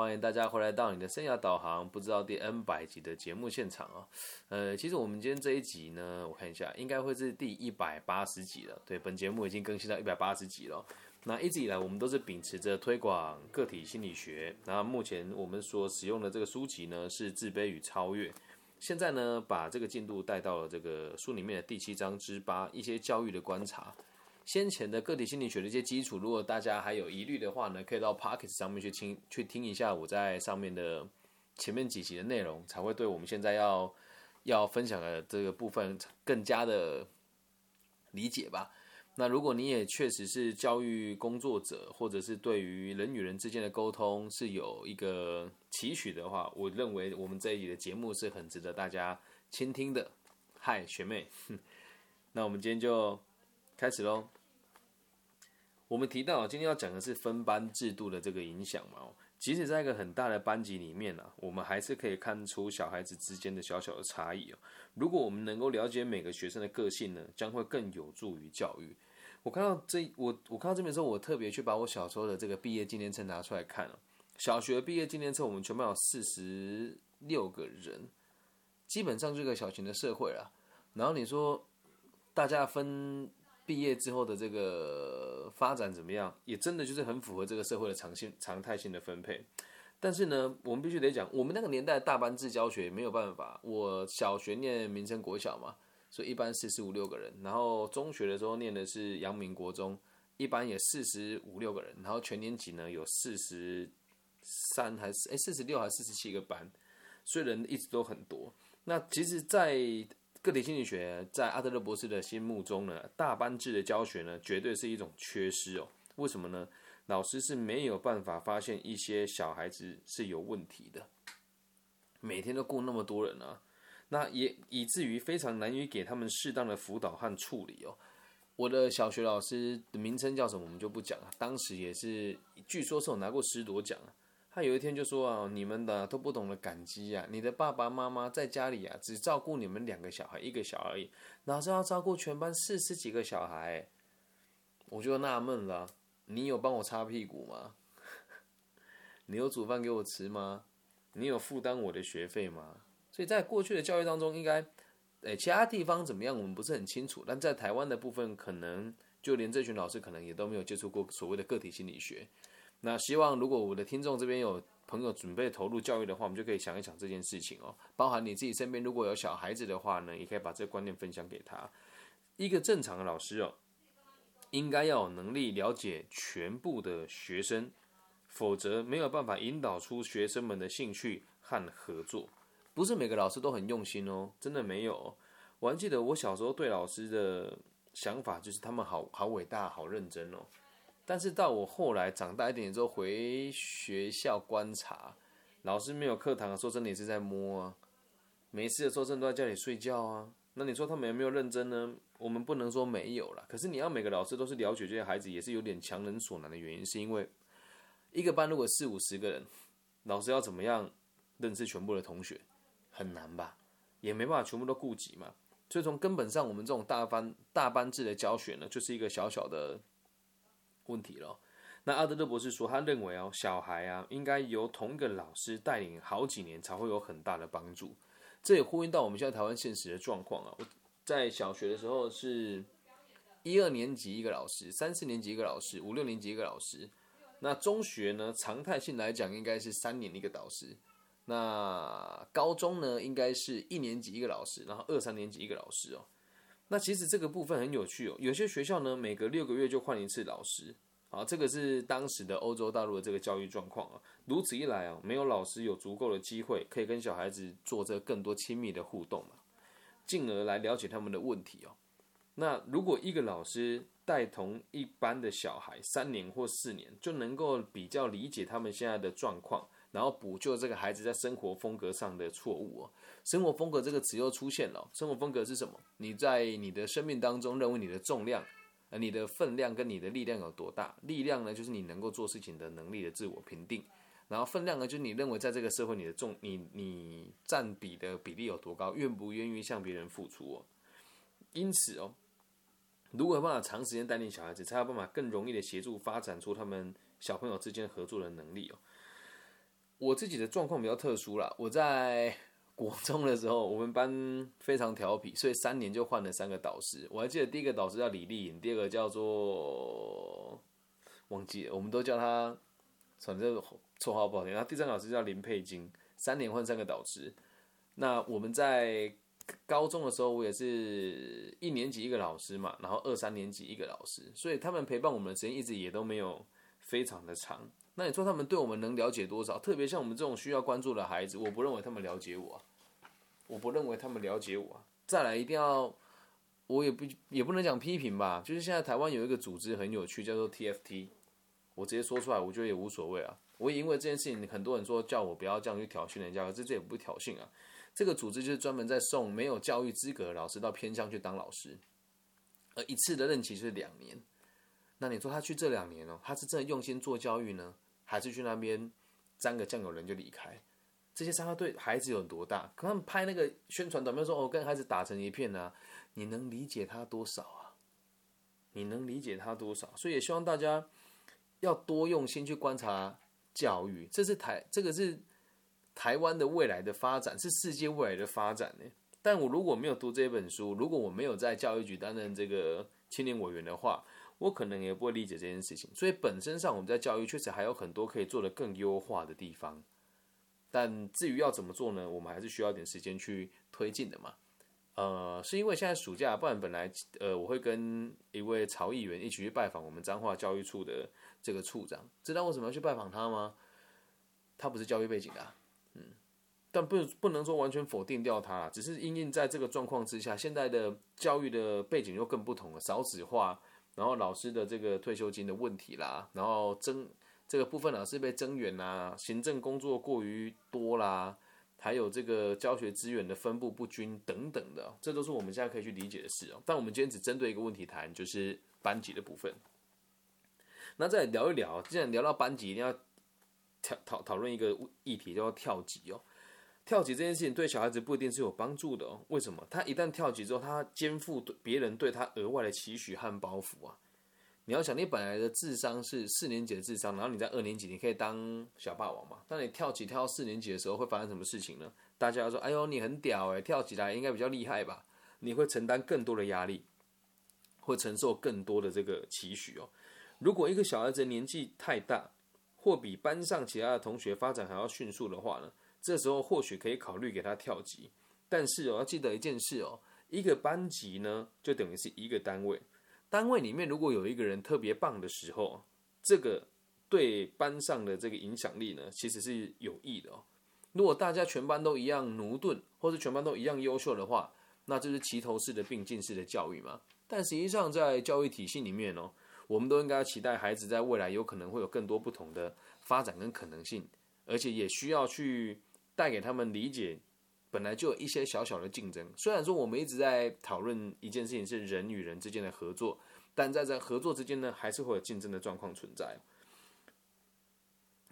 欢迎大家回来到你的生涯导航，不知道第 N 百集的节目现场哦。其实我们今天这一集呢，我看一下，应该会是第180集了。对，本节目已经更新到180集了。那一直以来，我们都是秉持着推广个体心理学。那目前我们所使用的这个书籍呢，是《自卑与超越》。现在呢，把这个进度带到了这个书里面的第7章之8，一些教育的观察。先前的个体心理学的一些基础，如果大家还有疑虑的话呢，可以到 Podcast 上面去听一下我在上面的前面几集的内容，才会对我们现在要分享的这个部分更加的理解吧。那如果你也确实是教育工作者，或者是对于人与人之间的沟通是有一个期许的话，我认为我们这一集的节目是很值得大家倾听的。嗨，学妹，那我们今天就开始咯。我们提到今天要讲的是分班制度的这个影响嘛，即使在一个很大的班级里面啊，我们还是可以看出小孩子之间的小小的差异哦。如果我们能够了解每个学生的个性呢，将会更有助于教育。我看到这边的时候，我特别去把我小时候的这个毕业纪念册拿出来看哦。小学毕业纪念册，我们全班有46个人，基本上就是个小型的社会啦。然后你说大家分毕业之后的这个发展怎么样，也真的就是很符合这个社会的常态性的分配。但是呢，我们必须得讲，我们那个年代的大班制教学没有办法。我小学念民生国小嘛，所以一班45、6个人，然后中学的时候念的是阳明国中，一班也45、6个人，然后全年级呢有46还是47个班，所以人一直都很多。那其实在个体心理学在阿德勒博士的心目中呢，大班制的教学呢，绝对是一种缺失哦。为什么呢？老师是没有办法发现一些小孩子是有问题的，每天都顾那么多人啊，那也以至于非常难以给他们适当的辅导和处理哦。我的小学老师的名称叫什么我们就不讲了，当时也是据说是有拿过10多奖啊。他有一天就说啊，你们的都不懂得感激啊，你的爸爸妈妈在家里啊，只照顾你们2个小孩，一个小孩而已，哪知道照顾全班40几个小孩欸。我就纳闷了，你有帮我擦屁股吗？你有煮饭给我吃吗？你有负担我的学费吗？所以在过去的教育当中，应该其他地方怎么样我们不是很清楚，但在台湾的部分，可能就连这群老师可能也都没有接触过所谓的个体心理学。那希望如果我的听众这边有朋友准备投入教育的话，我们就可以想一想这件事情哦。包含你自己身边如果有小孩子的话呢，也可以把这个观念分享给他。一个正常的老师哦，应该要有能力了解全部的学生，否则没有办法引导出学生们的兴趣和合作。不是每个老师都很用心哦，真的没有哦。我还记得我小时候对老师的想法就是他们好伟大，好认真哦。但是到我后来长大一点之后回学校观察，老师没有课堂的时候真的也是在摸啊，没事的时候真的都在家里睡觉啊。那你说他们有没有认真呢？我们不能说没有啦，可是你要每个老师都是了解这些孩子，也是有点强人所难的原因，是因为一个班如果40、50个人，老师要怎么样认识全部的同学，很难吧，也没办法全部都顾及嘛。所以从根本上，我们这种大班制的教学呢，就是一个小小的问题了。那阿德勒博士说，他认为哦，小孩啊应该由同一个老师带领好几年才会有很大的帮助。这也呼应到我们现在台湾现实的状况啊。我在小学的时候是1、2年级一个老师，3、4年级一个老师，5、6年级一个老师。那中学呢，常态性来讲应该是3年一个导师。那高中呢，应该是1年级一个老师，然后2、3年级一个老师哦。那其实这个部分很有趣哦，有些学校呢，每隔6个月就换一次老师啊，这个是当时的欧洲大陆的这个教育状况啊。如此一来啊，没有老师有足够的机会可以跟小孩子做这更多亲密的互动嘛，进而来了解他们的问题哦。那如果一个老师带同一班的小孩3年或4年，就能够比较理解他们现在的状况，然后补救这个孩子在生活风格上的错误哦。生活风格这个词又出现了哦。生活风格是什么？你在你的生命当中认为你的重量、你的分量跟你的力量有多大？力量呢，就是你能够做事情的能力的自我评定。然后分量呢，就是你认为在这个社会你占比的比例有多高，愿不愿意向别人付出哦。因此哦，如果有办法长时间带领小孩子，才有办法更容易的协助发展出他们小朋友之间合作的能力哦。我自己的状况比较特殊啦，我在国中的时候，我们班非常调皮，所以3年就换了3个导师。我还记得第一个导师叫李丽颖，第二个叫做忘记了，我们都叫他，反正绰号不好听。然后第3个老师叫林佩金，3年换3个导师。那我们在高中的时候，我也是1年级一个老师嘛，然后2、3年级一个老师，所以他们陪伴我们的时间一直也都没有非常的长。那你说他们对我们能了解多少？特别像我们这种需要关注的孩子，我不认为他们了解我、啊，我不认为他们了解我、啊。再来，一定要，我也不能讲批评吧，就是现在台湾有一个组织很有趣，叫做 TFT， 我直接说出来，我觉得也无所谓啊。我也因为这件事情，很多人说叫我不要这样去挑衅人家，可是这也不挑衅啊。这个组织就是专门在送没有教育资格的老师到偏乡去当老师，而一次的任期是2年。那你说他去这2年哦，他是真的用心做教育呢？还是去那边沾个酱油人就离开？这些伤害对孩子有多大？可他们拍那个宣传短片说哦，跟孩子打成一片啊，你能理解他多少啊？你能理解他多少？所以也希望大家要多用心去观察教育，这个是台湾的未来的发展，是世界未来的发展呢。但我如果没有读这本书，如果我没有在教育局担任这个青年委员的话，我可能也不会理解这件事情，所以本身上我们在教育确实还有很多可以做得更优化的地方，但至于要怎么做呢，我们还是需要点时间去推进的嘛。是因为现在暑假，不然本来我会跟一位曹议员一起去拜访我们彰化教育处的这个处长，知道为什么要去拜访他吗？他不是教育背景的、啊，但不能说完全否定掉他，只是因应在这个状况之下，现在的教育的背景又更不同了，少子化。然后老师的这个退休金的问题啦，然后这个部分老师被增员啦，行政工作过于多啦，还有这个教学资源的分布不均等等的，这都是我们现在可以去理解的事哦。但我们今天只针对一个问题谈，就是班级的部分。那再聊一聊，既然聊到班级，一定要讨论一个议题，叫做跳级哦。跳级这件事情对小孩子不一定是有帮助的哦。为什么？他一旦跳级之后，他肩负别人对他额外的期许和包袱啊。你要想，你本来的智商是4年级的智商，然后你在2年级你可以当小霸王嘛。当你跳级跳到4年级的时候，会发生什么事情呢？大家要说：“哎呦，你很屌欸，跳级来应该比较厉害吧？”你会承担更多的压力，会承受更多的这个期许哦。如果一个小孩子年纪太大，或比班上其他的同学发展还要迅速的话呢？这时候或许可以考虑给他跳级，但是哦，要记得一件事哦，一个班级呢，就等于是一个单位。单位里面如果有一个人特别棒的时候，这个对班上的这个影响力呢，其实是有益的哦。如果大家全班都一样奴钝，或是全班都一样优秀的话，那这是齐头式的并进式的教育嘛。但实际上在教育体系里面哦，我们都应该期待孩子在未来有可能会有更多不同的发展跟可能性，而且也需要去带给他们理解，本来就有一些小小的竞争。虽然说我们一直在讨论一件事情是人与人之间的合作，但在这合作之间呢，还是会有竞争的状况存在。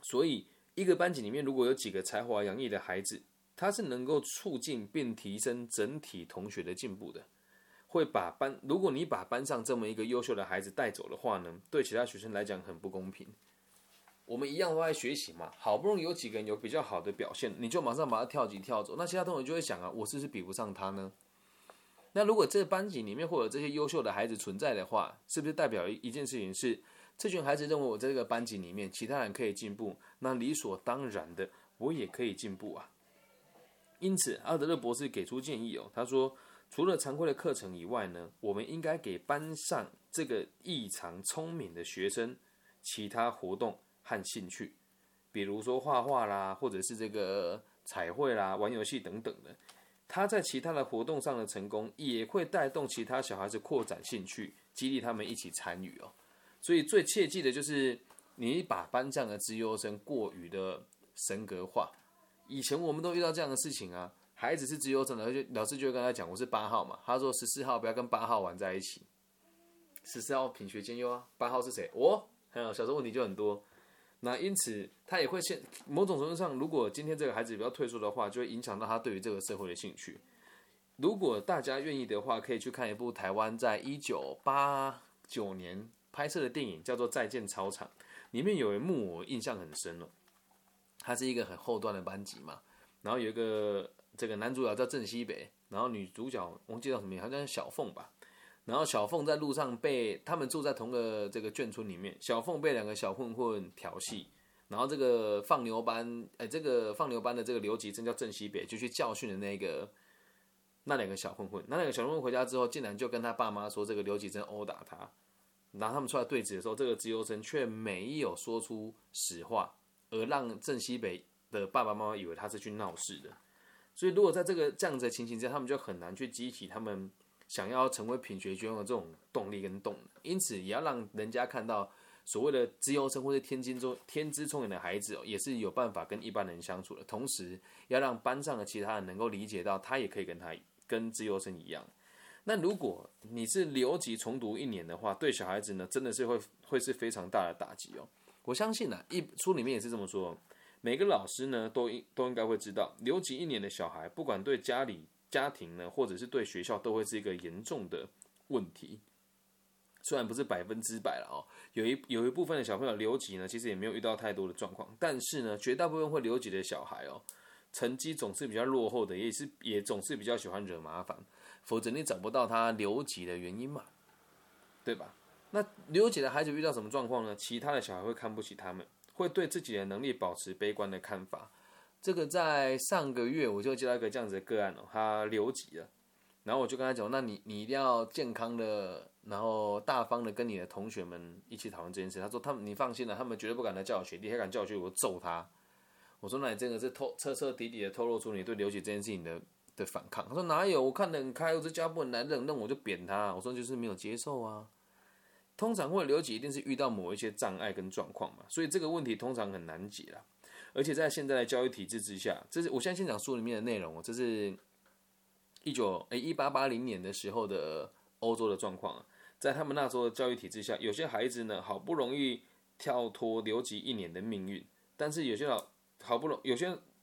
所以，一个班级里面如果有几个才华洋溢的孩子，他是能够促进并提升整体同学的进步的。如果你把班上这么一个优秀的孩子带走的话呢，对其他学生来讲很不公平。我们一样都在学习嘛，好不容易有几个人有比较好的表现，你就马上把他跳级跳走，那其他同学就会想啊，我是不是比不上他呢？那如果这班级里面会有这些优秀的孩子存在的话，是不是代表一件事情是，这群孩子认为我在这个班级里面，其他人可以进步，那理所当然的，我也可以进步啊。因此，阿德勒博士给出建议哦，他说，除了常规的课程以外呢，我们应该给班上这个异常聪明的学生其他活动和兴趣，比如说画画啦，或者是这个彩绘啦，玩游戏等等的。他在其他的活动上的成功，也会带动其他小孩子扩展兴趣，激励他们一起参与哦。所以最切记的就是，你把班上的资优生过于的神格化。以前我们都遇到这样的事情啊，孩子是资优生，老师就会跟他讲，我是8号嘛，他说14号不要跟8号玩在一起，14号品学兼优啊，8号是谁？我，小时候问题就很多。那因此，他也会某种程度上，如果今天这个孩子比较退缩的话，就会影响到他对于这个社会的兴趣。如果大家愿意的话，可以去看一部台湾在1989年拍摄的电影，叫做《再见操场》，里面有一幕我印象很深了。它是一个很后段的班级嘛。然后有一个这个男主角叫郑西北，然后女主角忘记叫什么名，好像是小凤吧。然后小凤在路上被他们住在同个这个眷村里面，小凤被两个小混混调戏，然后这个放牛班，这个放牛班的这个刘吉正叫郑西北，就去教训了那两个小混混。那两个小混混回家之后，竟然就跟他爸妈说这个刘吉正殴打他。然后他们出来对质的时候，这个自由生却没有说出实话，而让郑西北的爸爸妈妈以为他是去闹事的。所以如果在这样子的情形之下，他们就很难去激起他们想要成为品学兼优的这种动力跟动能。因此也要让人家看到所谓的资优生或是天资聪颖的孩子也是有办法跟一般人相处的，同时要让班上的其他人能够理解到他也可以跟资优生一样。那如果你是留级重读一年的话，对小孩子呢真的是会是非常大的打击哦。我相信啊，一书里面也是这么说，每个老师呢都应该会知道，留级一年的小孩不管对家庭呢或者是对学校都会是一个严重的问题。虽然不是100%了哦，有一部分的小朋友留级呢其实也没有遇到太多的状况，但是呢绝大部分会留级的小孩哦，成绩总是比较落后的，也总是比较喜欢惹麻烦，否则你找不到他留级的原因嘛，对吧？那留级的孩子遇到什么状况呢？其他的小孩会看不起他们，会对自己的能力保持悲观的看法。这个在上个月我就接到一个这样子的个案哦，他留级了，然后我就跟他讲，那你一定要健康的，然后大方的跟你的同学们一起讨论这件事。他说你放心了，他们绝对不敢来叫我学弟，还敢叫我学弟，我揍他。我说那你真的是彻底的透露出你对留级这件事情的反抗。他说哪有，我看得很开，我这家不能来认我就扁他。我说就是没有接受啊。通常会留级一定是遇到某一些障碍跟状况嘛，所以这个问题通常很难解啦。而且在现在的教育体制之下，这是我现在讲书里面的内容，这是1880年的时候的欧洲的状况啊。在他们那时候的教育体制下，有些孩子呢好不容易跳脱留级一年的命运，但是有些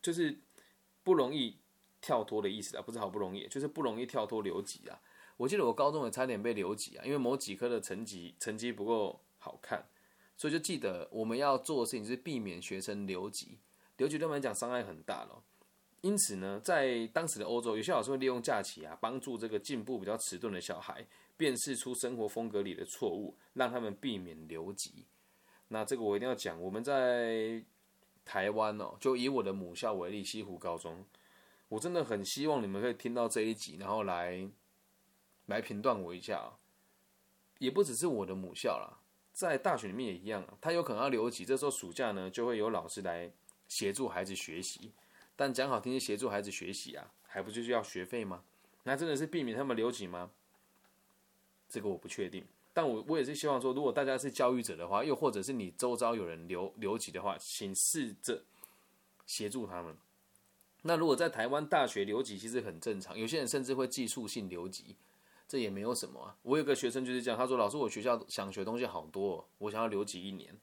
就是不容易跳脱的意思啊，不是好不容易，就是不容易跳脱留级啊。我记得我高中也差点被留级啊，因为某几科的成绩不够好看，所以就记得我们要做的事情就是避免学生留级。留级对我们来讲伤害很大了。因此呢，在当时的欧洲，有些老师会利用假期啊，帮助这个进步比较迟钝的小孩辨识出生活风格里的错误，让他们避免留级。那这个我一定要讲，我们在台湾哦，就以我的母校为例，西湖高中，我真的很希望你们可以听到这一集，然后来评断我一下啊。也不只是我的母校啦，在大学里面也一样啊，他有可能要留级，这时候暑假呢，就会有老师来协助孩子学习。但讲好听是协助孩子学习啊，还不就是要学费吗？那真的是避免他们留级吗？这个我不确定。但我也是希望说，如果大家是教育者的话，又或者是你周遭有人留级的话，请试着协助他们。那如果在台湾大学留级其实很正常，有些人甚至会技术性留级，这也没有什么啊。我有个学生就是这样，他说老师我学校想学东西好多哦，我想要留级一年。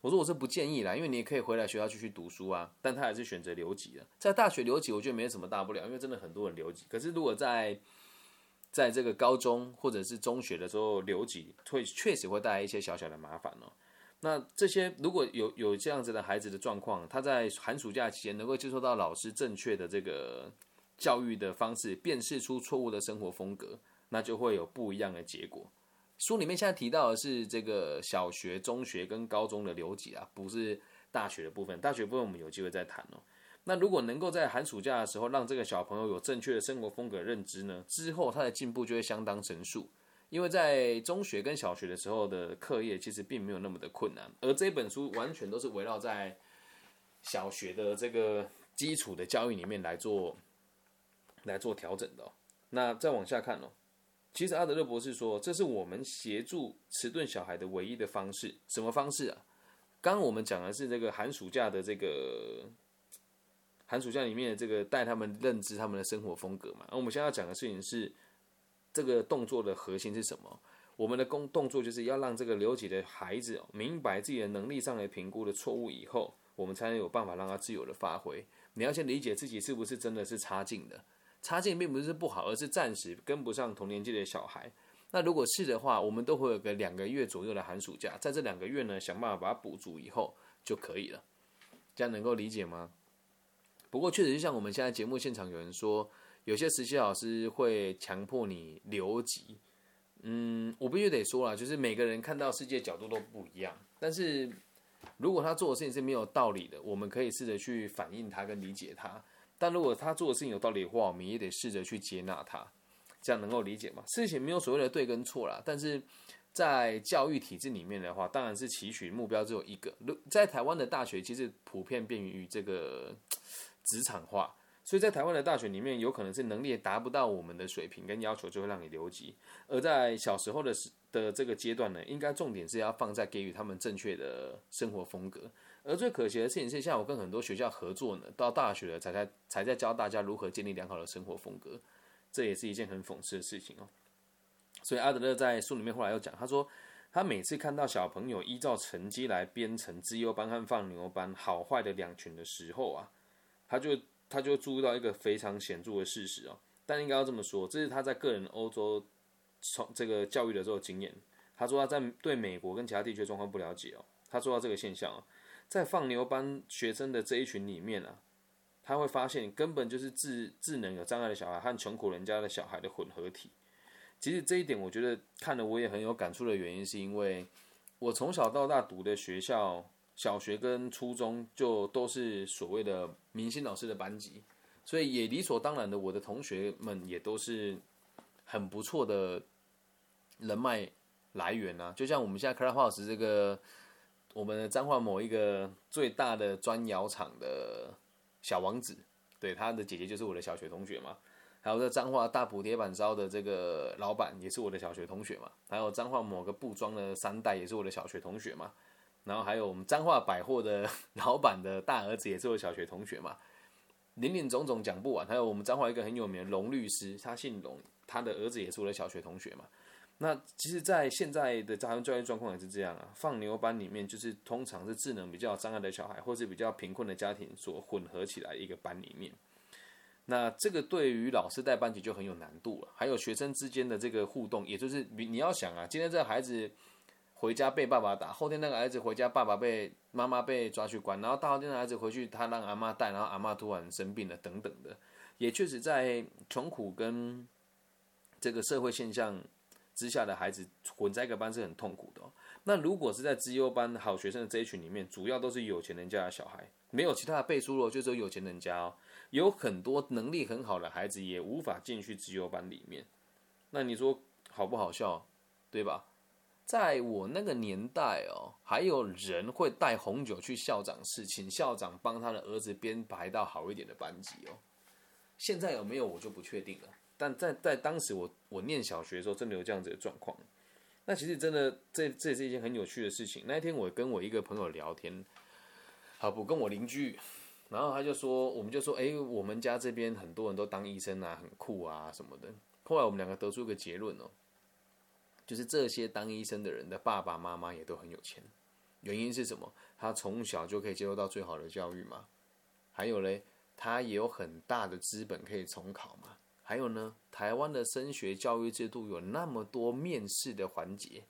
我说我是不建议啦，因为你也可以回来学校继续读书啊，但他还是选择留级了。在大学留级我觉得没什么大不了，因为真的很多人留级。可是如果在这个高中或者是中学的时候留级，确实会带来一些小小的麻烦哦。那这些如果有这样子的孩子的状况，他在寒暑假期间能够接受到老师正确的这个教育的方式，辨识出错误的生活风格，那就会有不一样的结果。书里面现在提到的是这个小学、中学跟高中的留级啊，不是大学的部分。大学部分我们有机会再谈哦。那如果能够在寒暑假的时候让这个小朋友有正确的生活风格认知呢，之后他的进步就会相当神速。因为在中学跟小学的时候的课业其实并没有那么的困难，而这本书完全都是围绕在小学的这个基础的教育里面来做调整的哦。那再往下看哦。其实阿德勒博士说，这是我们协助迟钝小孩的唯一的方式。什么方式啊？刚刚我们讲的是这个寒暑假里面的这个带他们认知他们的生活风格嘛。我们现在要讲的事情是这个动作的核心是什么？我们的动作就是要让这个留级的孩子明白自己的能力上来评估的错误以后，我们才能有办法让他自由的发挥。你要先理解自己是不是真的是差劲的。差劲并不是不好，而是暂时跟不上同年纪的小孩。那如果是的话，我们都会有个2个月左右的寒暑假，在这2个月呢，想办法把它补足以后就可以了。这样能够理解吗？不过确实就像我们现在节目现场有人说，有些实习老师会强迫你留级。我必须得说啦，就是每个人看到世界角度都不一样，但是如果他做的事情是没有道理的，我们可以试着去反映他跟理解他，但如果他做的事情有道理的话，我们也得试着去接纳他，这样能够理解吗？事情没有所谓的对跟错啦，但是在教育体制里面的话，当然是期许目标只有一个。在台湾的大学其实普遍便于这个职场化，所以在台湾的大学里面，有可能是能力达不到我们的水平跟要求，就会让你留级。而在小时候 的这个阶段呢，应该重点是要放在给予他们正确的生活风格。而最可惜的事情是，像我跟很多学校合作呢，到大学了才在教大家如何建立良好的生活风格，这也是一件很讽刺的事情哦。所以阿德勒在书里面后来又讲，他说他每次看到小朋友依照成绩来编成资优班和放牛班好坏的两群的时候啊，他就注意到一个非常显著的事实哦。但应该要这么说，这是他在个人欧洲这个教育的时候经验。他说他在对美国跟其他地区状况不了解哦。他说到这个现象哦，在放牛班学生的这一群里面啊，他会发现根本就是 智能有障碍的小孩和穷苦人家的小孩的混合体。其实这一点我觉得看了我也很有感触的原因，是因为我从小到大读的学校，小学跟初中就都是所谓的明星老师的班级，所以也理所当然的，我的同学们也都是很不错的人脉来源啊。就像我们现在 Cloudhouse 这个我们彰化某一个最大的砖窑厂的小王子，对，他的姐姐就是我的小学同学嘛。还有在彰化大埔铁板烧的这个老板也是我的小学同学嘛，还有彰化某个布庄的三代也是我的小学同学嘛，然后还有我们彰化百货的老板的大儿子也是我的小学同学嘛，林林总总讲不完。还有我们彰化一个很有名的龙律师，他姓龙，他的儿子也是我的小学同学嘛。那其实在现在的台湾教育状况也是这样啊，放牛班里面就是通常是智能比较障碍的小孩或是比较贫困的家庭所混合起来一个班里面，那这个对于老师带班级就很有难度了。还有学生之间的这个互动，也就是你要想啊，今天这个孩子回家被爸爸打，后天那个孩子回家爸爸被妈妈被抓去关，然后大后天的孩子回去他让阿妈带，然后阿妈突然生病了等等的，也确实在穷苦跟这个社会现象之下的孩子混在一个班是很痛苦的哦。那如果是在资优班好学生的这一群里面，主要都是有钱人家的小孩，没有其他的背书了，就只有有钱人家哦。有很多能力很好的孩子也无法进去资优班里面，那你说好不好笑，对吧？在我那个年代哦，还有人会带红酒去校长室，请校长帮他的儿子编排到好一点的班级哦。现在有没有我就不确定了，但 在当时我念小学的时候，真的有这样子的状况。那其实真的这也是一件很有趣的事情。那一天我跟我一个朋友聊天，好不跟我邻居。然后他就说，我们就说，我们家这边很多人都当医生啊，很酷啊什么的。后来我们两个得出一个结论哦，就是这些当医生的人的爸爸妈妈也都很有钱。原因是什么？他从小就可以接受到最好的教育嘛。还有嘞，他也有很大的资本可以重考嘛。还有呢，台湾的升学教育制度有那么多面试的环节，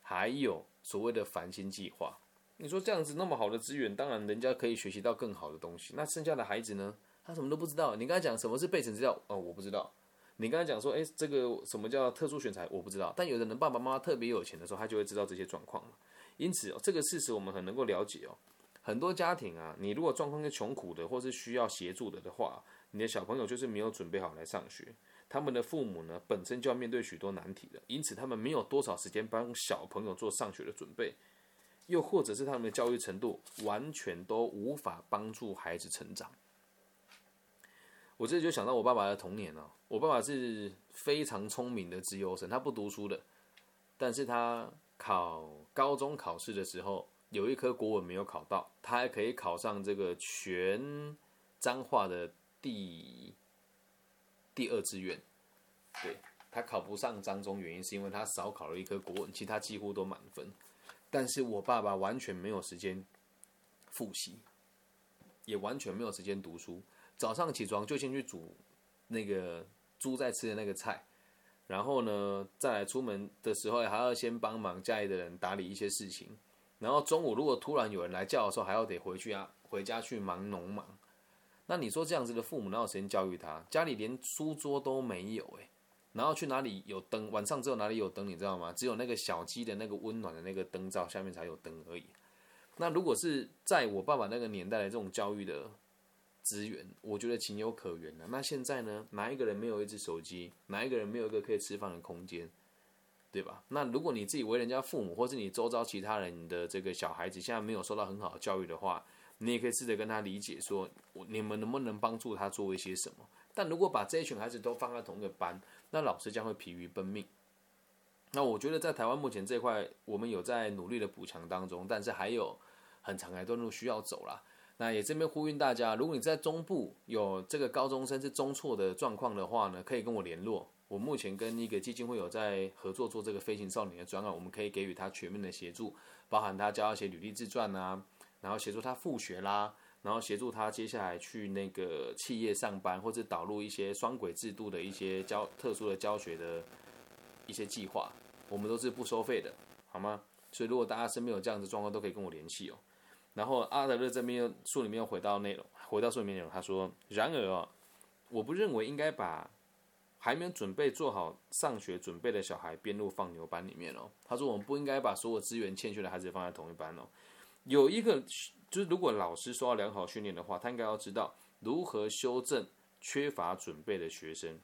还有所谓的繁星计划。你说这样子那么好的资源，当然人家可以学习到更好的东西。那剩下的孩子呢？他什么都不知道。你刚才讲什么是备审资料，我不知道。你刚才讲说，这个什么叫特殊选材，我不知道。但有的人爸爸妈妈特别有钱的时候，他就会知道这些状况。因此，这个事实我们很能够了解哦。很多家庭啊，你如果状况是穷苦的，或是需要协助的话，你的小朋友就是没有准备好来上学。他们的父母呢，本身就要面对许多难题的，因此他们没有多少时间帮小朋友做上学的准备。又或者是他们的教育程度完全都无法帮助孩子成长。我这就想到我爸爸的童年哦，我爸爸是非常聪明的资优生，他不读书的，但是他考高中考试的时候，有一科国文没有考到，他还可以考上这个全彰化的第二志愿。对，他考不上彰中原因是因为他少考了一科国文，其他几乎都满分。但是我爸爸完全没有时间复习，也完全没有时间读书。早上起床就先去煮那个猪在吃的那个菜，然后呢，再来出门的时候还要先帮忙家里的人打理一些事情，然后中午如果突然有人来叫的时候，还要得回家去忙农忙。那你说这样子的父母哪有时间教育他？家里连书桌都没有哎、欸，然后去哪里有灯？晚上只有哪里有灯，你知道吗？只有那个小鸡的那个温暖的那个灯罩下面才有灯而已。那如果是在我爸爸那个年代的这种教育的资源，我觉得情有可原的、啊。那现在呢？哪一个人没有一只手机？哪一个人没有一个可以吃饭的空间？对吧？那如果你自己为人家父母，或是你周遭其他人的这个小孩子现在没有受到很好的教育的话，你也可以试着跟他理解说，你们能不能帮助他做一些什么？但如果把这一群孩子都放在同一个班，那老师将会疲于奔命。那我觉得在台湾目前这块，我们有在努力的补强当中，但是还有很长的一段路需要走啦。那也这边呼吁大家，如果你在中部有这个高中生是中辍的状况的话呢，可以跟我联络。我目前跟一个基金会有在合作做这个飞行少年的专案，我们可以给予他全面的协助，包含他教一些履历自传啊，然后协助他复学啦，然后协助他接下来去那个企业上班，或者导入一些双轨制度的一些特殊的教学的一些计划，我们都是不收费的，好吗？所以如果大家身边有这样的状况，都可以跟我联系哦。然后阿德勒这边书里面又回到书里面内容，他说：然而哦，我不认为应该把还没有准备做好上学准备的小孩编入放牛班里面哦。他说我们不应该把所有资源欠缺的孩子放在同一班哦。有一个就是，如果老师受到良好训练的话，他应该要知道如何修正缺乏准备的学生。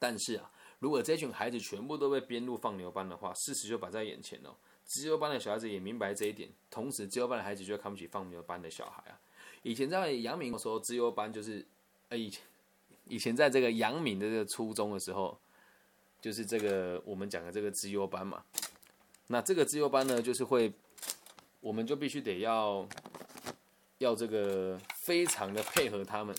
但是啊，如果这群孩子全部都被编入放牛班的话，事实就摆在眼前哦。自由班的小孩子也明白这一点，同时自由班的孩子就看不起放牛班的小孩啊。以前在阳明的时候，自由班就是以前在这个阳明的这个初中的时候，就是这个我们讲的这个资优班嘛。那这个资优班呢，就是会，我们就必须得要这个非常的配合他们，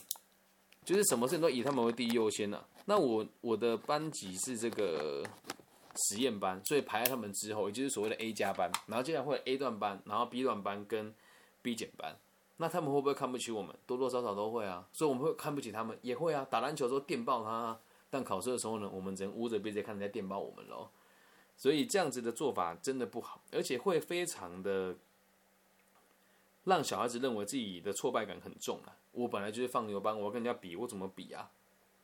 就是什么事情都以他们为第一优先啊。那我的班级是这个实验班，所以排在他们之后，也就是所谓的 A 加班，然后接下来会有 A 段班，然后 B 段班跟 B 减班。那他们会不会看不起我们？多多少少都会啊，所以我们会看不起他们，也会啊。打篮球的时候电爆他啊，但考试的时候呢，我们只能捂着鼻子看人家电爆我们喽。所以这样子的做法真的不好，而且会非常的让小孩子认为自己的挫败感很重啊。我本来就是放牛班，我要跟人家比，我怎么比啊？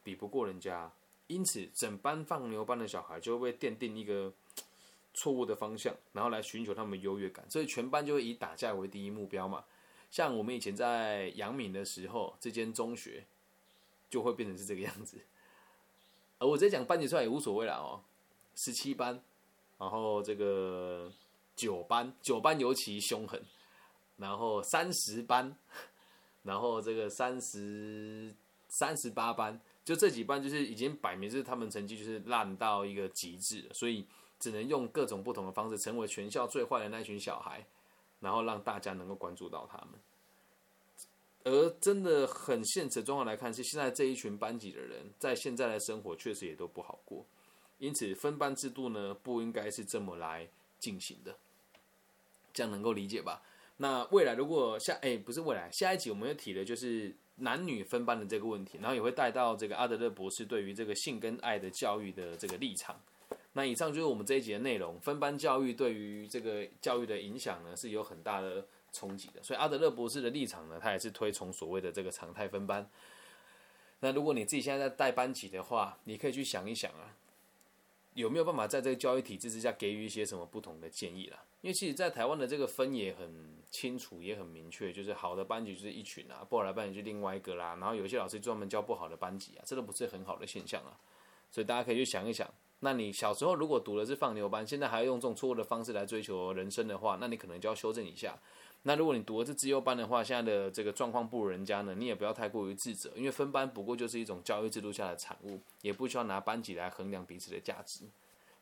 比不过人家，因此整班放牛班的小孩就会被奠定一个错误的方向，然后来寻求他们优越感，所以全班就会以打架为第一目标嘛。像我们以前在阳明的时候，这间中学就会变成是这个样子。而我直接讲班级出来也无所谓啦哦，17班，然后这个9班尤其凶狠，然后30班，然后这个38班，就这几班就是已经摆明是他们成绩就是烂到一个极致了，所以只能用各种不同的方式成为全校最坏的那群小孩。然后让大家能够关注到他们，而真的很现实的状况来看，是现在这一群班级的人在现在的生活确实也都不好过，因此分班制度呢不应该是这么来进行的，这样能够理解吧？那未来如果下一集我们会提的就是男女分班的这个问题，然后也会带到这个阿德勒博士对于这个性跟爱的教育的这个立场。那以上就是我们这一集的内容。分班教育对于这个教育的影响呢，是有很大的冲击的。所以阿德勒博士的立场呢，他也是推崇所谓的这个常态分班。那如果你自己现在在带班级的话，你可以去想一想啊，有没有办法在这个教育体制之下给予一些什么不同的建议啦？因为其实，在台湾的这个分也很清楚，也很明确，就是好的班级就是一群啊，不好的班级就另外一个啦。然后有些老师专门教不好的班级啊，这都不是很好的现象啊。所以大家可以去想一想。那你小时候如果读的是放牛班，现在还要用这种错误的方式来追求人生的话，那你可能就要修正一下。那如果你读的是资优班的话，现在的这个状况不如人家呢，你也不要太过于自责，因为分班不过就是一种教育制度下的产物，也不需要拿班级来衡量彼此的价值，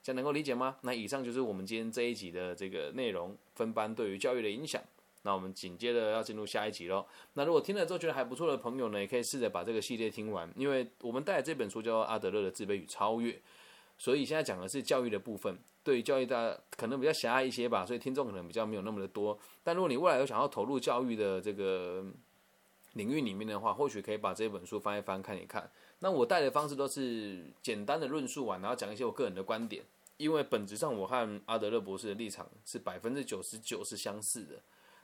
这样能够理解吗？那以上就是我们今天这一集的这个内容，分班对于教育的影响。那我们紧接着要进入下一集咯。那如果听了之后觉得还不错的朋友呢，也可以试着把这个系列听完，因为我们带来这本书叫《阿德勒的自卑与超越》，所以现在讲的是教育的部分，对于教育大家可能比较狭隘一些吧，所以听众可能比较没有那么的多。但如果你未来有想要投入教育的这个领域里面的话，或许可以把这本书翻一翻看一看。那我带的方式都是简单的论述完，然后讲一些我个人的观点，因为本质上我和阿德勒博士的立场是 99% 是相似的。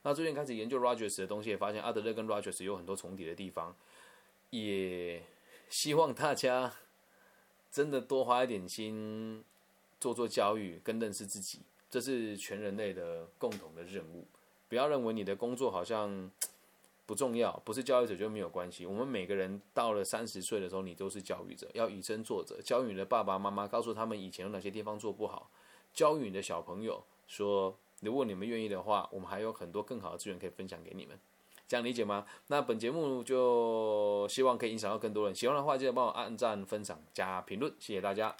那最近开始研究 Rogers 的东西，也发现阿德勒跟 Rogers 有很多重叠的地方，也希望大家真的多花一点心做教育跟认识自己，这是全人类的共同的任务。不要认为你的工作好像不重要，不是教育者就没有关系。我们每个人到了30岁的时候，你都是教育者，要以身作则，教育你的爸爸妈妈，告诉他们以前有哪些地方做不好，教育你的小朋友说，如果你们愿意的话，我们还有很多更好的资源可以分享给你们，这样理解吗？那本节目就希望可以影响到更多人，喜欢的话记得帮我按赞、分享、加评论，谢谢大家。